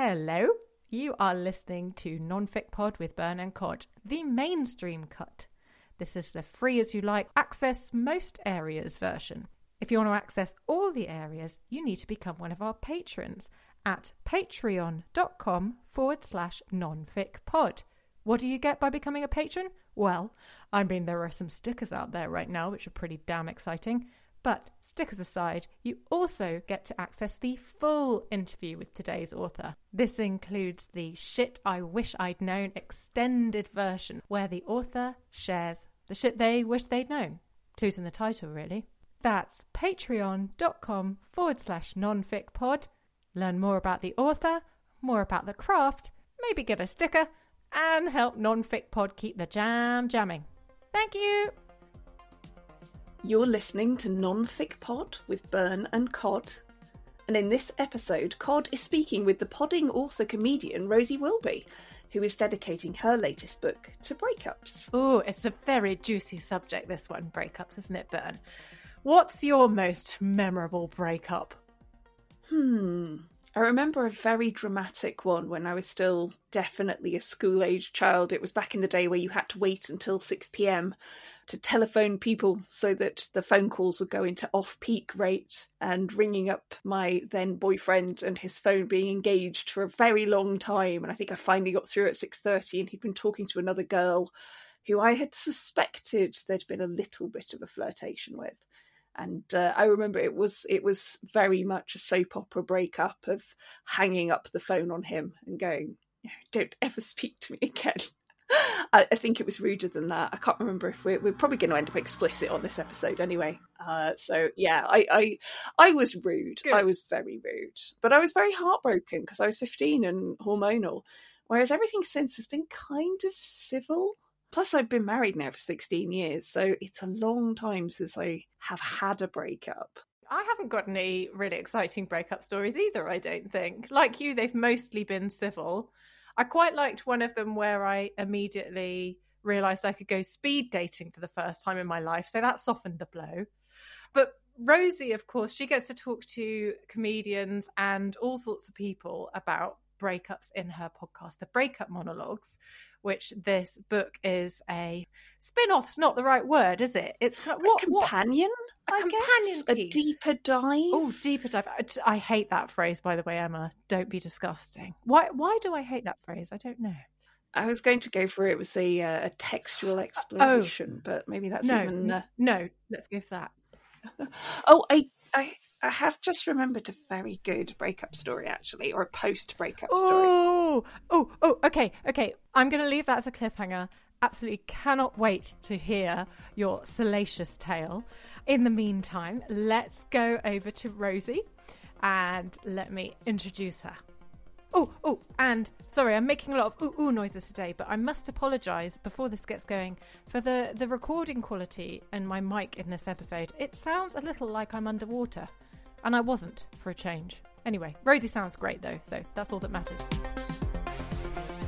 Hello, you are listening to Nonfic Pod with Byrne and Cod, the mainstream cut. This is the free as you like, access most areas version. If you want to access all the areas, you need to become one of our patrons at patreon.com/nonficpod. What do you get by becoming a patron? Well, I mean, there are some stickers out there right now, which are pretty damn exciting. But stickers aside, you also get to access the full interview with today's author. This includes the Shit I Wish I'd Known extended version, where the author shares the shit they wish they'd known. Clues in the title, really. That's patreon.com/nonficpod. Learn more about the author, more about the craft, maybe get a sticker, and help Nonfic Pod keep the jam jamming. Thank you! You're listening to Nonfic Pod with Byrne and Cod, and in this episode, Cod is speaking with the podding author-comedian Rosie Wilby, who is dedicating her latest book to breakups. Oh, it's a very juicy subject, this one, breakups, isn't it, Byrne? What's your most memorable breakup? I remember a very dramatic one when I was still definitely a school-aged child. It was back in the day where you had to wait until 6 p.m. to telephone people so that the phone calls would go into off-peak rate, and ringing up my then boyfriend and his phone being engaged for a very long time. And I think I finally got through at 6:30 and he'd been talking to another girl who I had suspected there'd been a little bit of a flirtation with. And I remember it was very much a soap opera breakup of hanging up the phone on him and going, "Don't ever speak to me again." I think it was ruder than that. I can't remember if we're probably going to end up explicit on this episode anyway. I was rude. Good. I was very rude. But I was very heartbroken because I was 15 and hormonal, whereas everything since has been kind of civil. Plus, I've been married now for 16 years, so it's a long time since I have had a breakup. I haven't got any really exciting breakup stories either, I don't think. Like you, they've mostly been civil. I quite liked one of them where I immediately realised I could go speed dating for the first time in my life, so that softened the blow. But Rosie, of course, she gets to talk to comedians and all sorts of people about breakups in her podcast, The Breakup Monologues, which this book is a spin-off's not the right word, is it? It's kind of, a companion piece. A deeper dive. Oh, deeper dive. I hate that phrase, by the way, Emma. Don't be disgusting. Why do I hate that phrase? I don't know. I was going to go for it was a textual explanation, but maybe that's no, let's go for that. I have just remembered a very good breakup story, actually, or a post-breakup story. Okay. I'm going to leave that as a cliffhanger. Absolutely cannot wait to hear your salacious tale. In the meantime, let's go over to Rosie and let me introduce her. And sorry, I'm making a lot of noises today, but I must apologise before this gets going for the recording quality and my mic in this episode. It sounds a little like I'm underwater. And I wasn't, for a change. Anyway, Rosie sounds great though, so that's all that matters.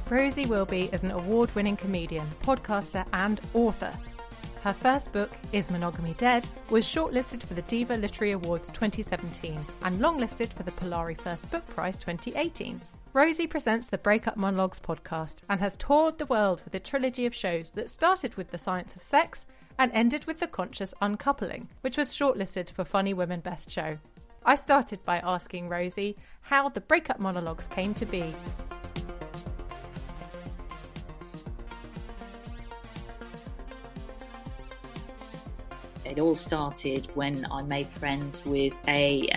Rosie Wilby is an award-winning comedian, podcaster and author. Her first book, Is Monogamy Dead?, was shortlisted for the Diva Literary Awards 2017 and longlisted for the Polari First Book Prize 2018. Rosie presents the Breakup Monologues podcast and has toured the world with a trilogy of shows that started with The Science of Sex and ended with The Conscious Uncoupling, which was shortlisted for Funny Women Best Show. I started by asking Rosie how the Breakup Monologues came to be. It all started when I made friends with a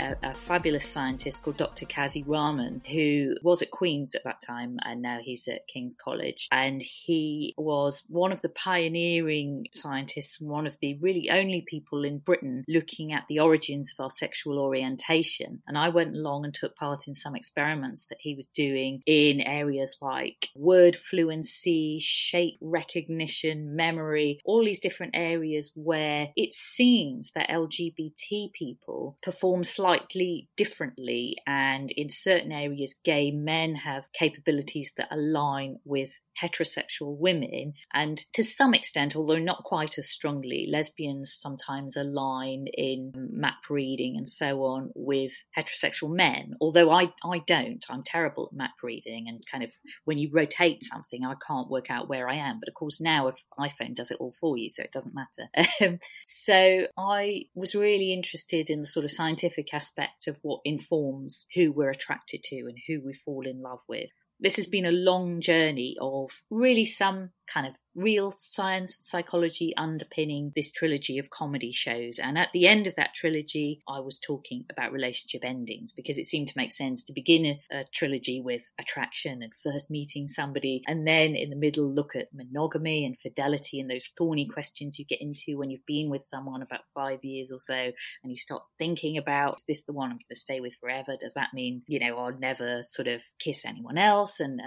fabulous scientist called Dr. Kazi Rahman, who was at Queen's at that time, and now he's at King's College. And he was one of the pioneering scientists, one of the really only people in Britain looking at the origins of our sexual orientation. And I went along and took part in some experiments that he was doing in areas like word fluency, shape recognition, memory, all these different areas where it's seems that LGBT people perform slightly differently, and in certain areas gay men have capabilities that align with heterosexual women, and to some extent, although not quite as strongly, lesbians sometimes align in map reading and so on with heterosexual men, although I don't. I'm terrible at map reading, and kind of when you rotate something, I can't work out where I am. But of course now if iPhone does it all for you, so it doesn't matter. So I was really interested in the sort of scientific aspect of what informs who we're attracted to and who we fall in love with. This has been a long journey of really some kind of real science and psychology underpinning this trilogy of comedy shows. And at the end of that trilogy, I was talking about relationship endings because it seemed to make sense to begin a trilogy with attraction and first meeting somebody, and then in the middle look at monogamy and fidelity and those thorny questions you get into when you've been with someone about 5 years or so, and you start thinking about, is this the one I'm going to stay with forever? Does that mean, you know, I'll never sort of kiss anyone else and,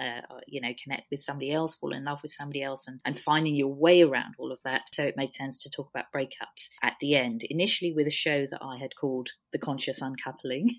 you know, connect with somebody else, fall in love with somebody else, and finding your way around all of that. So it made sense to talk about breakups at the end, initially with a show that I had called The Conscious Uncoupling,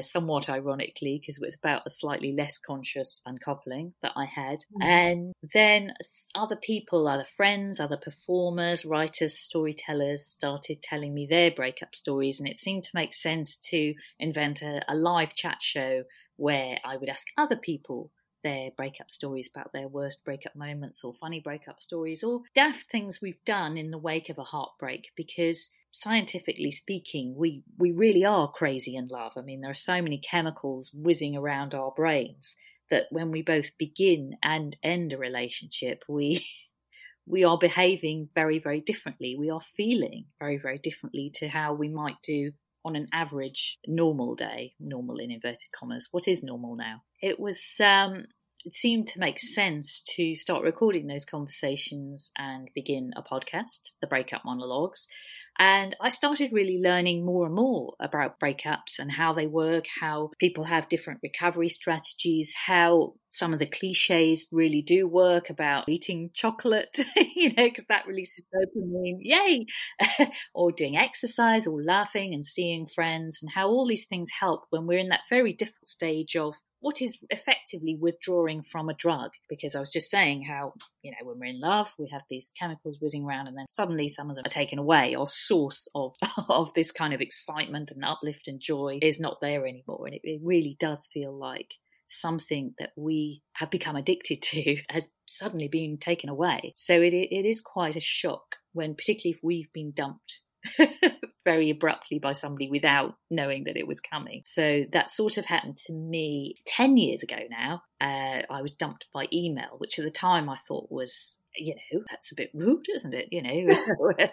somewhat ironically, because it was about a slightly less conscious uncoupling that I had. And then other people, other friends, other performers, writers, storytellers started telling me their breakup stories, and it seemed to make sense to invent a live chat show where I would ask other people their breakup stories about their worst breakup moments or funny breakup stories or daft things we've done in the wake of a heartbreak, because scientifically speaking, we really are crazy in love. I mean, there are so many chemicals whizzing around our brains that when we both begin and end a relationship, we are behaving very, very differently. We are feeling very, very differently to how we might do on an average normal day, normal in inverted commas. What is normal now? It was, it seemed to make sense to start recording those conversations and begin a podcast, The Breakup Monologues. And I started really learning more and more about breakups and how they work, how people have different recovery strategies, how some of the cliches really do work about eating chocolate, you know, because that releases dopamine, yay, or doing exercise or laughing and seeing friends, and how all these things help when we're in that very difficult stage of what is effectively withdrawing from a drug. Because I was just saying how, you know, when we're in love, we have these chemicals whizzing around and then suddenly some of them are taken away. Our source of this kind of excitement and uplift and joy is not there anymore. And it really does feel like something that we have become addicted to has suddenly been taken away. So it is quite a shock when, particularly if we've been dumped very abruptly by somebody without knowing that it was coming. So that sort of happened to me 10 years ago now. I was dumped by email, which at the time I thought was, you know, that's a bit rude, isn't it? You know,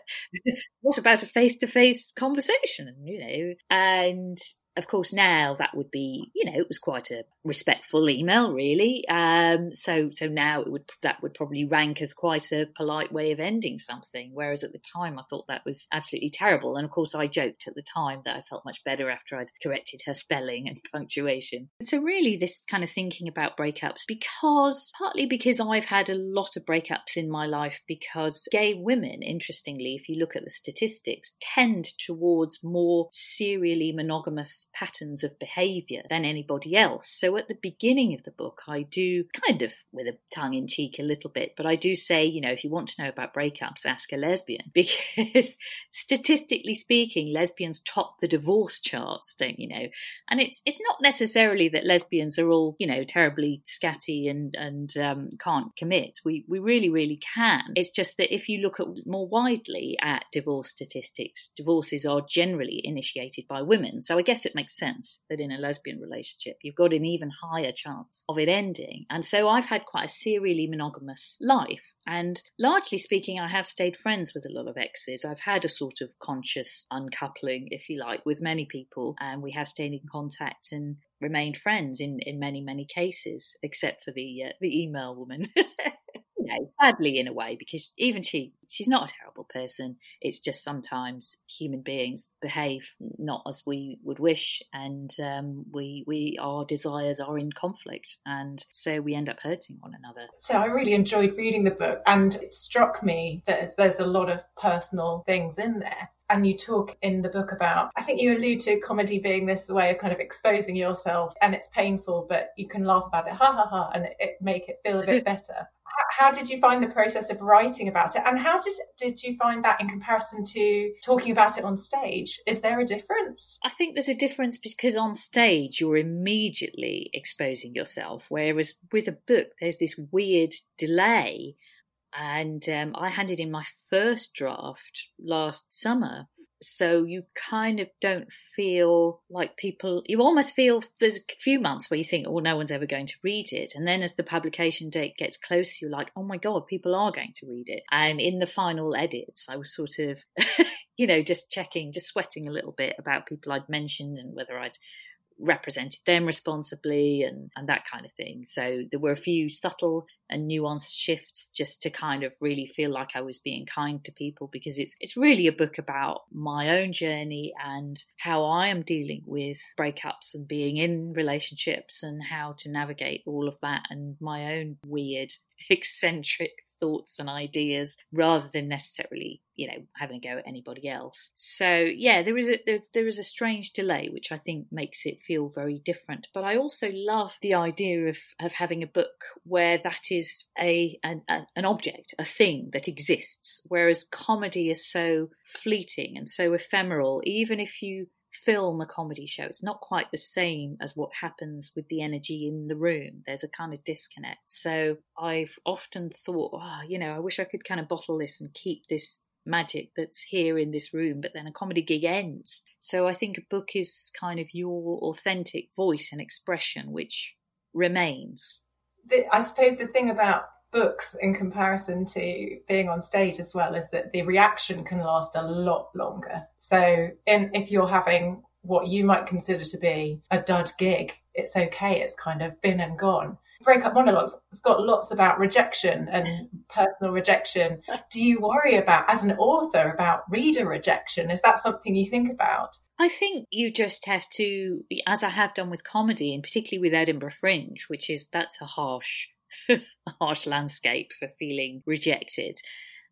what about a face-to-face conversation? You know, and of course now that would be, you know, it was quite a respectful email, really. So now that would probably rank as quite a polite way of ending something. Whereas at the time I thought that was absolutely terrible. And of course I joked at the time that I felt much better after I'd corrected her spelling and punctuation. So really this kind of thinking about breakups, partly because I've had a lot of breakups in my life, because gay women, interestingly, if you look at the statistics, tend towards more serially monogamous patterns of behaviour than anybody else. So at the beginning of the book, I do kind of, with a tongue in cheek a little bit, but I do say, you know, if you want to know about breakups, ask a lesbian, because statistically speaking, lesbians top the divorce charts, don't you know? And it's not necessarily that lesbians are all, you know, terribly scatty and can't commit. We really, really can. It's just that if you look at more widely at divorce statistics, divorces are generally initiated by women. So I guess it makes sense that in a lesbian relationship, you've got an even higher chance of it ending. And so I've had quite a serially monogamous life. And largely speaking, I have stayed friends with a lot of exes. I've had a sort of conscious uncoupling, if you like, with many people. And we have stayed in contact and remained friends in many, many cases, except for the email woman. know, sadly in a way, because even she's not a terrible person. It's just sometimes human beings behave not as we would wish, and our desires are in conflict, and so we end up hurting one another. So I really enjoyed reading the book, and it struck me that there's a lot of personal things in there. And you talk in the book about, I think you allude to comedy being this way of kind of exposing yourself, and it's painful, but you can laugh about it, ha ha ha, and it make it feel a bit better. How did you find the process of writing about it? And how did you find that in comparison to talking about it on stage? Is there a difference? I think there's a difference because on stage you're immediately exposing yourself, whereas with a book there's this weird delay. And I handed in my first draft last summer. So you kind of don't feel like people, you almost feel there's a few months where you think, oh, no one's ever going to read it. And then as the publication date gets closer, you're like, oh, my God, people are going to read it. And in the final edits, I was sort of, you know, just checking, just sweating a little bit about people I'd mentioned and whether I'd represented them responsibly and that kind of thing. So there were a few subtle and nuanced shifts just to kind of really feel like I was being kind to people, because it's really a book about my own journey and how I am dealing with breakups and being in relationships and how to navigate all of that and my own weird, eccentric thoughts and ideas, rather than necessarily, you know, having a go at anybody else. So yeah, there is a strange delay, which I think makes it feel very different. But I also love the idea of having a book where that is an object, a thing that exists, whereas comedy is so fleeting and so ephemeral. Even if you film a comedy show, it's not quite the same as what happens with the energy in the room. There's a kind of disconnect. So I've often thought, I wish I could kind of bottle this and keep this magic that's here in this room, but then a comedy gig ends. So I think a book is kind of your authentic voice and expression, which remains. I suppose the thing about books in comparison to being on stage as well is that the reaction can last a lot longer. So if you're having what you might consider to be a dud gig, it's okay, it's kind of been and gone. Breakup Monologues, it's got lots about rejection and personal rejection. Do you worry about, as an author, about reader rejection? Is that something you think about? I think you just have to, as I have done with comedy, and particularly with Edinburgh Fringe, which is, that's a harsh landscape for feeling rejected.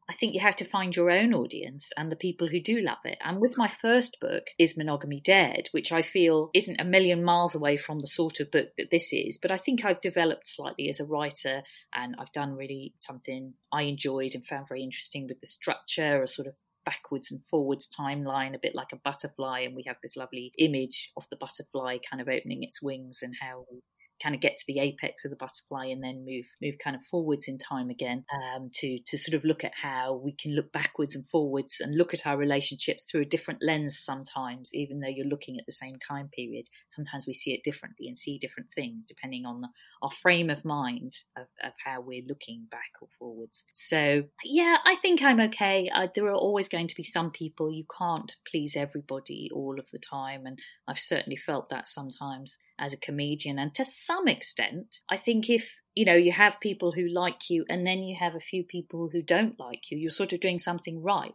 I think you have to find your own audience and the people who do love it. And with my first book, Is Monogamy Dead?, which I feel isn't a million miles away from the sort of book that this is, but I think I've developed slightly as a writer, and I've done really something I enjoyed and found very interesting with the structure, a sort of backwards and forwards timeline, a bit like a butterfly. And we have this lovely image of the butterfly kind of opening its wings and how we kind of get to the apex of the butterfly and then move kind of forwards in time again, to sort of look at how we can look backwards and forwards and look at our relationships through a different lens sometimes, even though you're looking at the same time period. Sometimes we see it differently and see different things depending on our frame of mind of how we're looking back or forwards. So, yeah, I think I'm okay. There are always going to be some people. You can't please everybody all of the time, and I've certainly felt that sometimes as a comedian, and to some extent, I think if you have people who like you and then you have a few people who don't like you, you're sort of doing something right.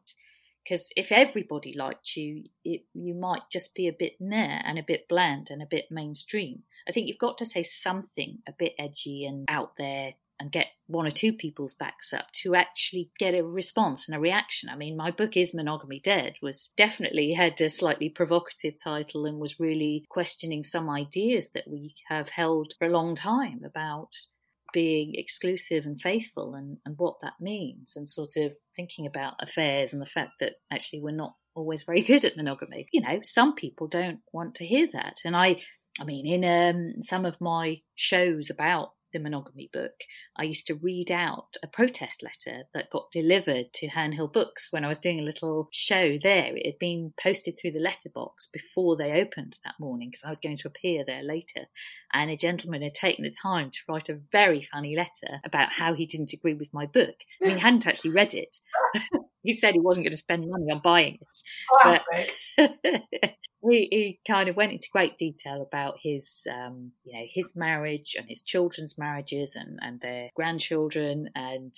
Because if everybody liked you, you might just be a bit meh and a bit bland and a bit mainstream. I think you've got to say something a bit edgy and out there and get one or two people's backs up to actually get a response and a reaction. I mean, my book Is Monogamy Dead? had a slightly provocative title and was really questioning some ideas that we have held for a long time about being exclusive and faithful and what that means, and sort of thinking about affairs and the fact that actually we're not always very good at monogamy. Some people don't want to hear that. And I mean, in some of my shows about the monogamy book, I used to read out a protest letter that got delivered to Hernhill Books when I was doing a little show there. It had been posted through the letterbox before they opened that morning, because I was going to appear there later, and a gentleman had taken the time to write a very funny letter about how he didn't agree with my book. I mean, he hadn't actually read it. He said he wasn't going to spend money on buying it. But He kind of went into great detail about his marriage and his children's marriages and their grandchildren. And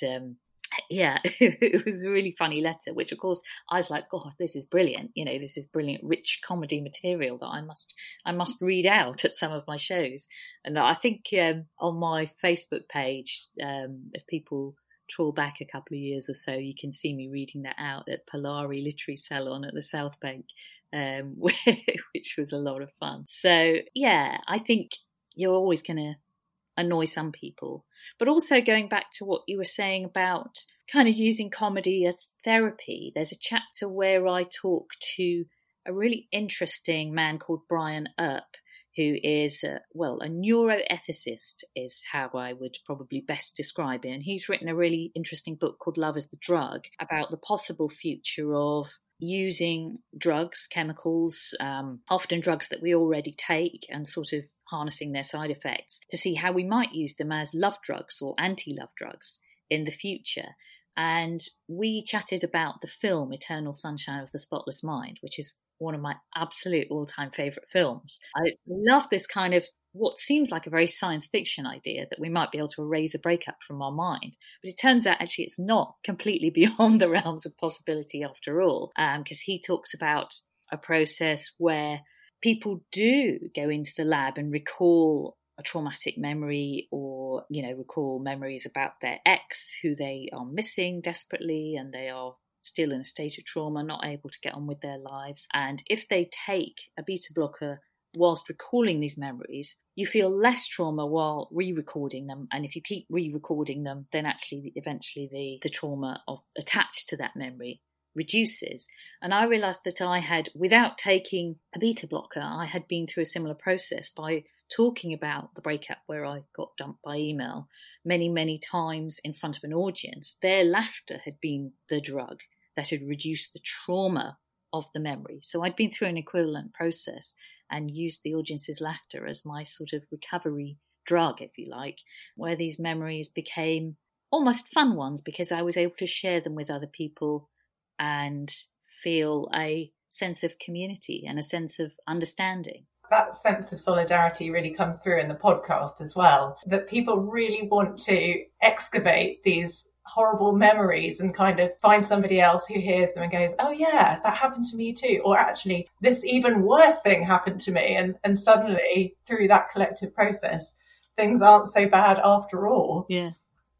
it was a really funny letter, which, of course, I was like, God, this is brilliant. You know, this is brilliant, rich comedy material that I must read out at some of my shows. And I think on my Facebook page, if people trawl back a couple of years or so, you can see me reading that out at Polari Literary Salon at the South Bank. Which was a lot of fun. So, yeah, I think you're always going to annoy some people. But also going back to what you were saying about kind of using comedy as therapy, there's a chapter where I talk to a really interesting man called Brian Earp, who is, a neuroethicist is how I would probably best describe it. And he's written a really interesting book called Love is the Drug about the possible future of using drugs, chemicals, often drugs that we already take, and sort of harnessing their side effects to see how we might use them as love drugs or anti-love drugs in the future. And we chatted about the film Eternal Sunshine of the Spotless Mind, which is one of my absolute all-time favourite films. I love this kind of what seems like a very science fiction idea that we might be able to erase a breakup from our mind. But it turns out actually it's not completely beyond the realms of possibility after all, because he talks about a process where people do go into the lab and recall a traumatic memory or, you know, recall memories about their ex who they are missing desperately and they are still in a state of trauma, not able to get on with their lives. And if they take a beta blocker whilst recalling these memories, you feel less trauma while re-recording them. And if you keep re-recording them, then actually eventually the trauma attached to that memory reduces. And I realised that I had, without taking a beta blocker, I had been through a similar process by talking about the breakup where I got dumped by email many, many times in front of an audience. Their laughter had been the drug that had reduced the trauma of the memory. So I'd been through an equivalent process and used the audience's laughter as my sort of recovery drug, if you like, where these memories became almost fun ones because I was able to share them with other people and feel a sense of community and a sense of understanding. That sense of solidarity really comes through in the podcast as well, that people really want to excavate these horrible memories and kind of find somebody else who hears them and goes, oh yeah, that happened to me too, or actually this even worse thing happened to me, and suddenly through that collective process things aren't so bad after all. Yeah.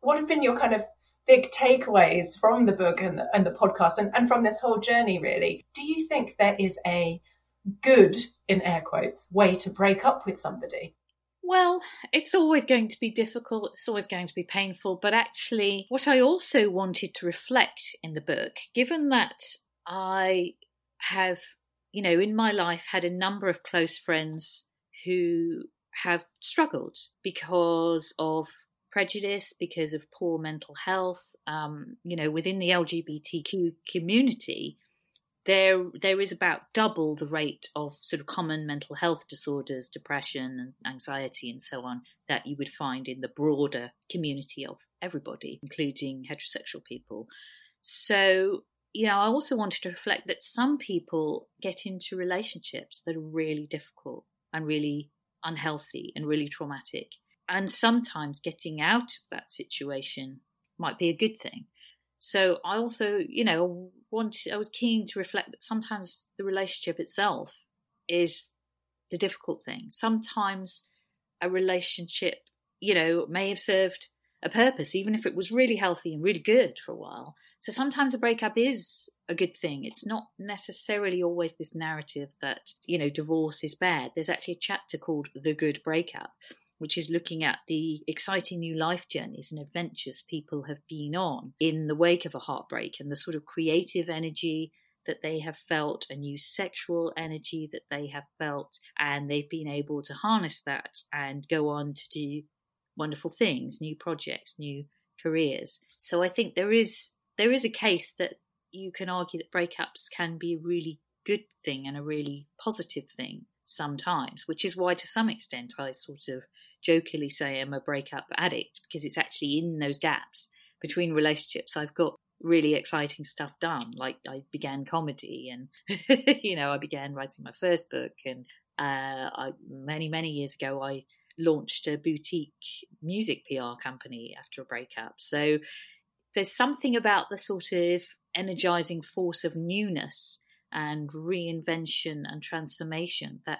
What have been your kind of big takeaways from the book and the podcast and from this whole journey really? Do you think there is a good, in air quotes, way to break up with somebody? Well, it's always going to be difficult, it's always going to be painful, but actually what I also wanted to reflect in the book, given that I have, you know, in my life had a number of close friends who have struggled because of prejudice, because of poor mental health, you know, within the LGBTQ community, There is about double the rate of sort of common mental health disorders, depression and anxiety and so on, that you would find in the broader community of everybody, including heterosexual people. So, you know, I also wanted to reflect that some people get into relationships that are really difficult and really unhealthy and really traumatic. And sometimes getting out of that situation might be a good thing. So I also, you know, I was keen to reflect that sometimes the relationship itself is the difficult thing. Sometimes a relationship, you know, may have served a purpose, even if it was really healthy and really good for a while. So sometimes a breakup is a good thing. It's not necessarily always this narrative that, you know, divorce is bad. There's actually a chapter called The Good Breakup, which is looking at the exciting new life journeys and adventures people have been on in the wake of a heartbreak and the sort of creative energy that they have felt, a new sexual energy that they have felt, and they've been able to harness that and go on to do wonderful things, new projects, new careers. So I think there is a case that you can argue that breakups can be a really good thing and a really positive thing sometimes, which is why to some extent I sort of jokingly say I'm a breakup addict, because it's actually in those gaps between relationships I've got really exciting stuff done. Like I began comedy and, you know, I began writing my first book. And many years ago, I launched a boutique music PR company after a breakup. So there's something about the sort of energizing force of newness and reinvention and transformation that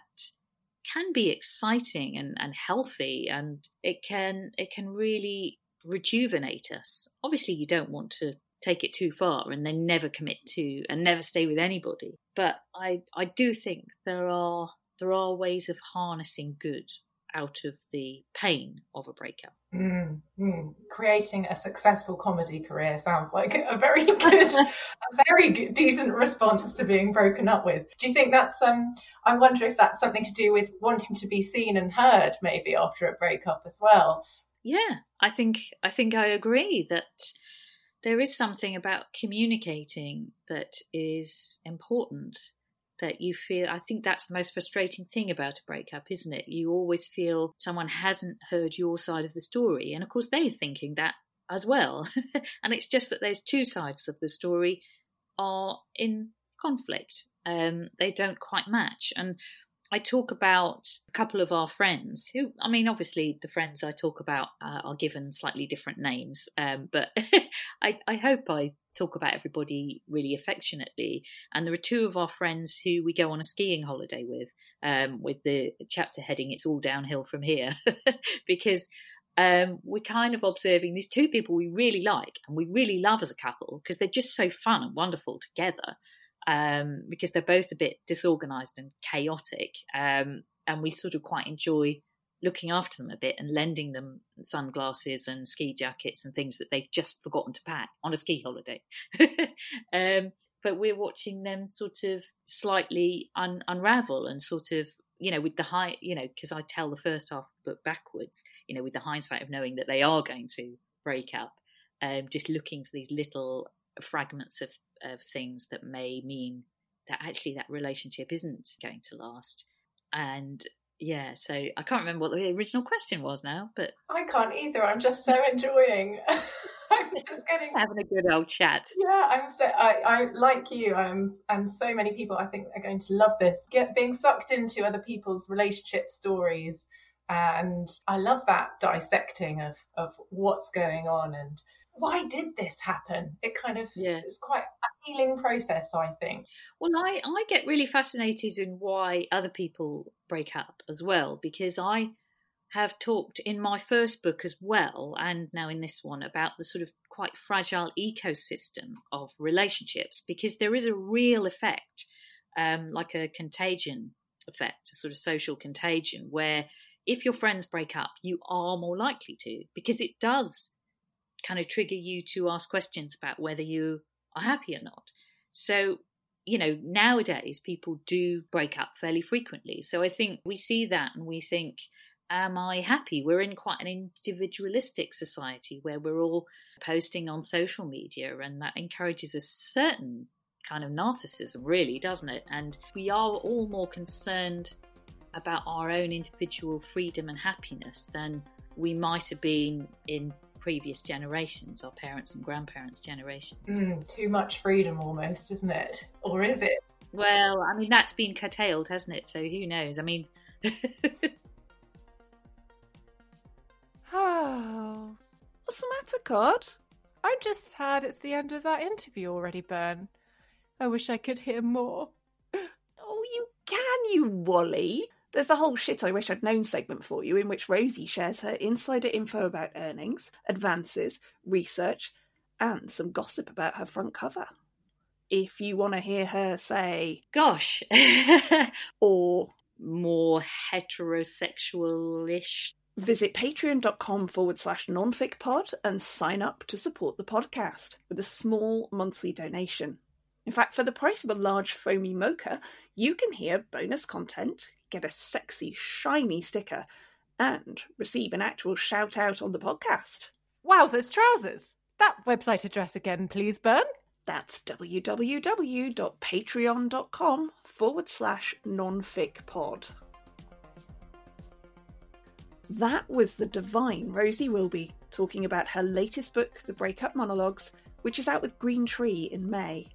can be exciting and healthy, and it can really rejuvenate us. Obviously, you don't want to take it too far and then never commit to and never stay with anybody. But I do think there are ways of harnessing good out of the pain of a breakup. Creating a successful comedy career sounds like a very good, decent response to being broken up with. Do you think that's, I wonder if that's something to do with wanting to be seen and heard maybe after a breakup as well? Yeah, I think I agree that there is something about communicating that is important. That you feel, I think that's the most frustrating thing about a breakup, isn't it? You always feel someone hasn't heard your side of the story. And of course, they're thinking that as well. And it's just that those two sides of the story are in conflict. They don't quite match. And I talk about a couple of our friends who, I mean, obviously the friends I talk about are given slightly different names. But I hope I talk about everybody really affectionately. And there are two of our friends who we go on a skiing holiday with the chapter heading, It's All Downhill From Here, because we're kind of observing these two people we really like and we really love as a couple, because they're just so fun and wonderful together, because they're both a bit disorganized and chaotic. And we sort of quite enjoy looking after them a bit and lending them sunglasses and ski jackets and things that they've just forgotten to pack on a ski holiday. But we're watching them sort of slightly unravel and sort of, you know, with the high, you know, because I tell the first half of the book backwards, you know, with the hindsight of knowing that they are going to break up, just looking for these little fragments of things that may mean that actually that relationship isn't going to last. And yeah, so I can't remember what the original question was now, but I can't either. I'm just so enjoying. I'm just having a good old chat. Yeah, I like you. And so many people I think are going to love this. Being sucked into other people's relationship stories, and I love that dissecting of what's going on and why did this happen. It kind of It's quite a healing process, I think. Well, I get really fascinated in why other people break up as well, because I have talked in my first book as well, and now in this one, about the sort of quite fragile ecosystem of relationships, because there is a real effect, like a contagion effect, a sort of social contagion, where if your friends break up, you are more likely to, because it does kind of trigger you to ask questions about whether you are happy or not. So, you know, nowadays people do break up fairly frequently. So I think we see that and we think, am I happy? We're in quite an individualistic society where we're all posting on social media, and that encourages a certain kind of narcissism, really, doesn't it? And we are all more concerned about our own individual freedom and happiness than we might have been in previous generations, our parents and grandparents' generations. Too much freedom almost, isn't it? Or is it? Well, I mean, that's been curtailed, hasn't it? So who knows? I mean... Oh, what's the matter, Cod? I'm just sad it's the end of that interview already, Bern. I wish I could hear more. Oh, you can, you Wally. There's the whole shit I wish I'd known segment for you, in which Rosie shares her insider info about earnings, advances, research, and some gossip about her front cover. If you want to hear her say, gosh, or more heterosexual-ish, visit patreon.com/nonficpod and sign up to support the podcast with a small monthly donation. In fact, for the price of a large foamy mocha, you can hear bonus content, get a sexy, shiny sticker, and receive an actual shout-out on the podcast. Wowzers trousers! That website address again, please, Bern. That's www.patreon.com/nonficpod. That was the divine Rosie Wilby talking about her latest book, The Breakup Monologues, which is out with Green Tree in May.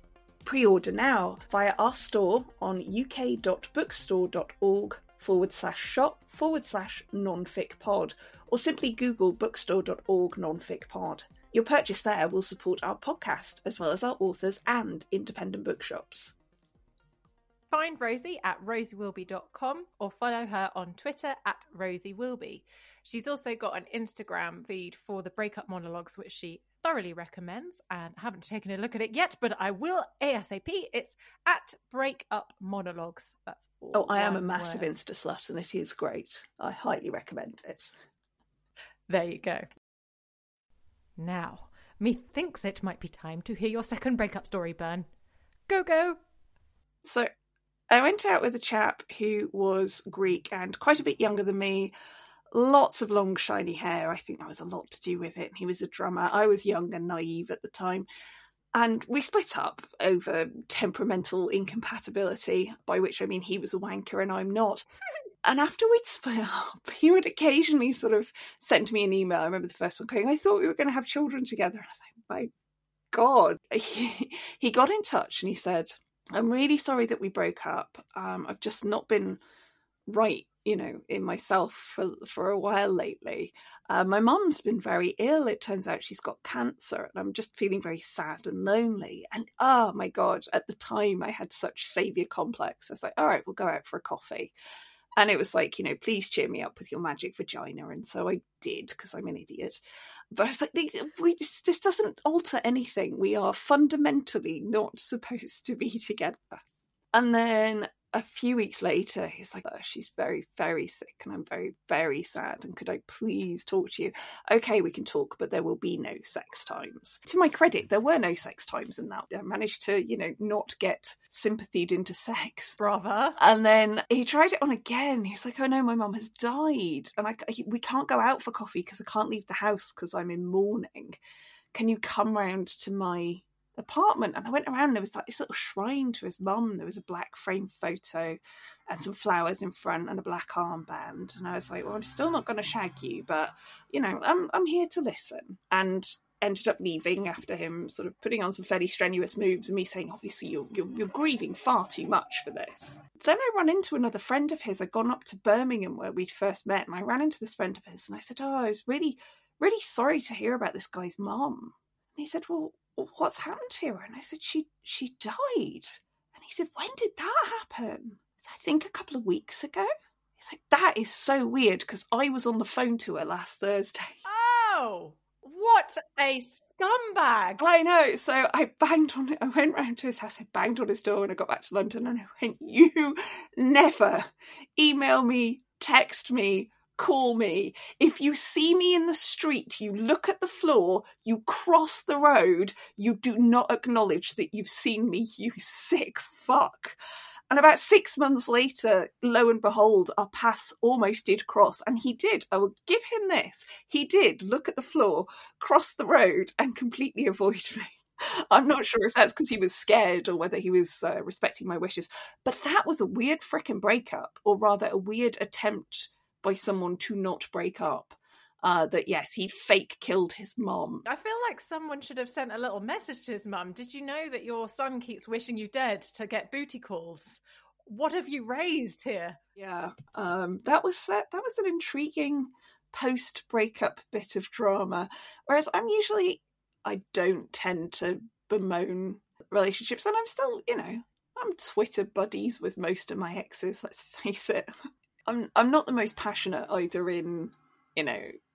Pre-order now via our store on uk.bookstore.org/shop/nonficpod or simply Google bookstore.org nonficpod. Your purchase there will support our podcast as well as our authors and independent bookshops. Find Rosie at rosiewilby.com or follow her on Twitter at Rosie Wilby. She's also got an Instagram feed for The Breakup Monologues, which she thoroughly recommends, and I haven't taken a look at it yet, but I will ASAP. It's at Breakup Monologues. That's all. Oh, I am a massive Insta slut and it is great. I highly recommend it. There you go. Now, methinks it might be time to hear your second breakup story, Bern. Go! So I went out with a chap who was Greek and quite a bit younger than me. Lots of long, shiny hair. I think that was a lot to do with it. He was a drummer. I was young and naive at the time. And we split up over temperamental incompatibility, by which I mean he was a wanker and I'm not. And after we'd split up, he would occasionally sort of send me an email. I remember the first one going, I thought we were going to have children together. And I was like, my God. He got in touch and he said, I'm really sorry that we broke up. I've just not been right, in myself for a while lately. My mum's been very ill. It turns out she's got cancer and I'm just feeling very sad and lonely. And oh my God, at the time I had such saviour complex. I was like, all right, we'll go out for a coffee. And it was like, please cheer me up with your magic vagina. And so I did, because I'm an idiot. But I was like, this doesn't alter anything. We are fundamentally not supposed to be together. And then a few weeks later, he was like, oh, she's very, very sick and I'm very, very sad. And could I please talk to you? Okay, we can talk, but there will be no sex times. To my credit, there were no sex times in that. I managed to, not get sympathied into sex. Brother. And then he tried it on again. He's like, oh no, my mum has died. And we can't go out for coffee because I can't leave the house because I'm in mourning. Can you come round to my apartment? And I went around and there was like this little shrine to his mum. There was a black frame photo and some flowers in front and a black armband. And I was like, well, I'm still not going to shag you, but I'm here to listen. And ended up leaving after him sort of putting on some fairly strenuous moves and me saying, obviously you're grieving far too much for this. Then I ran into another friend of his. I'd gone up to Birmingham where we'd first met and I ran into this friend of his and I said, oh, I was really, really sorry to hear about this guy's mum. And he said, well, what's happened to her? And I said, she died. And he said, when did that happen? I think a couple of weeks ago. He's like, that is so weird because I was on the phone to her last Thursday. Oh, what a scumbag. I know. So I banged on it. I went round to his house, I banged on his door and I got back to London and I went, you never email me, text me, call me. If you see me in the street, you look at the floor, you cross the road, you do not acknowledge that you've seen me, you sick fuck. And about 6 months later, lo and behold, our paths almost did cross. And he did. I will give him this. He did look at the floor, cross the road and completely avoid me. I'm not sure if that's because he was scared or whether he was respecting my wishes. But that was a weird frickin' breakup, or rather a weird attempt by someone to not break up, that yes, he fake killed his mum. I feel like someone should have sent a little message to his mum. Did you know that your son keeps wishing you dead to get booty calls? What have you raised here? Yeah, that was an intriguing post-breakup bit of drama. Whereas I don't tend to bemoan relationships, and I'm still, I'm Twitter buddies with most of my exes, let's face it. I'm not the most passionate either in,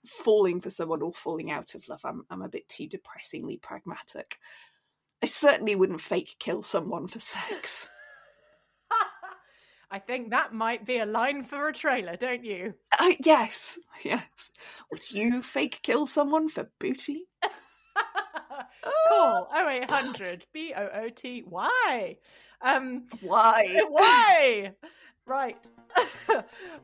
falling for someone or falling out of love. I'm a bit too depressingly pragmatic. I certainly wouldn't fake kill someone for sex. I think that might be a line for a trailer, don't you? Yes. Would you fake kill someone for booty? Call 0800 BOOTY. Why? Why? Right.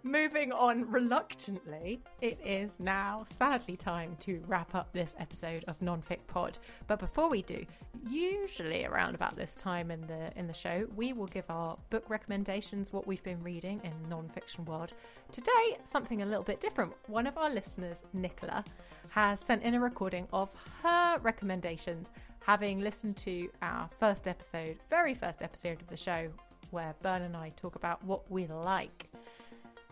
Moving on reluctantly, it is now sadly time to wrap up this episode of Nonfic Pod. But before we do, usually around about this time in the show, we will give our book recommendations, what we've been reading in non-fiction world. Today, something a little bit different. One of our listeners, Nicola, has sent in a recording of her recommendations having listened to our first episode, very first episode of the show, where Bern and I talk about what we like.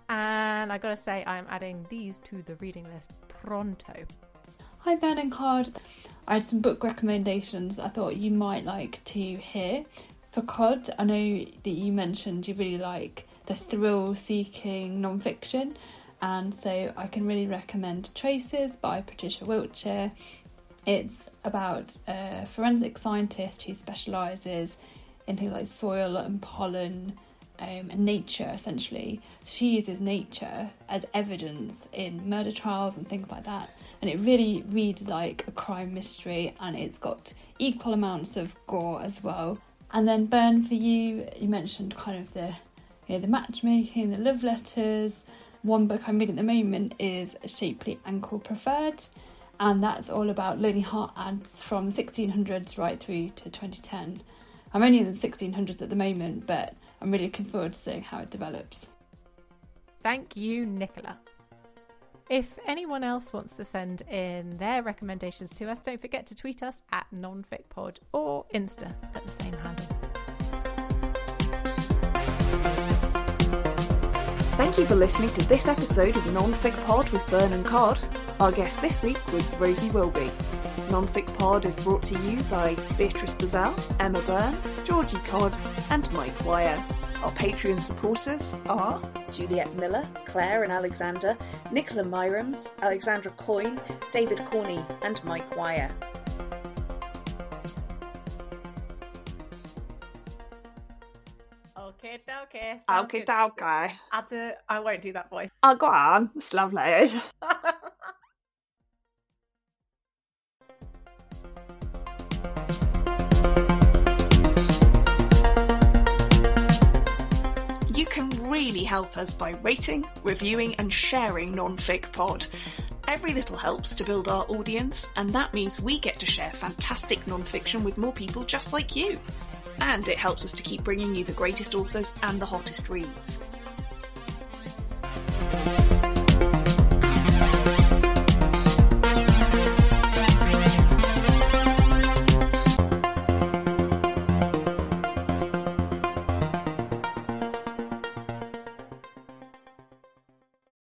And I gotta say, I'm adding these to the reading list pronto. Hi Bern and Cod. I had some book recommendations I thought you might like to hear. For Cod, I know that you mentioned you really like the thrill-seeking non-fiction, and so I can really recommend Traces by Patricia Wiltshire. It's about a forensic scientist who specialises in things like soil and pollen and nature, essentially. She uses nature as evidence in murder trials and things like that, and it really reads like a crime mystery, and it's got equal amounts of gore as well. And then Bern, for you mentioned kind of the matchmaking, the love letters. One book I'm reading at the moment is Shapely Ankle Preferred, and that's all about lonely heart ads from the 1600s right through to 2010. I'm only in the 1600s at the moment, but I'm really looking forward to seeing how it develops. Thank you, Nicola. If anyone else wants to send in their recommendations to us, don't forget to tweet us at Nonfic Pod or Insta at the same handle. Thank you for listening to this episode of Nonfic Pod with Bern and Cod. Our guest this week was Rosie Wilby. Nonfic Pod is brought to you by Beatrice Bazell, Emma Byrne, Georgie Cod and Mike Wire. Our Patreon supporters are Juliet Miller, Claire and Alexander, Nicola Myrams, Alexandra Coyne, David Corney and Mike Wire. Okay. Okie dokie. I won't do that voice. Oh, go on. It's lovely. You can really help us by rating, reviewing and sharing Nonfic Pod. Every little helps to build our audience, and that means we get to share fantastic nonfiction with more people just like you. And it helps us to keep bringing you the greatest authors and the hottest reads.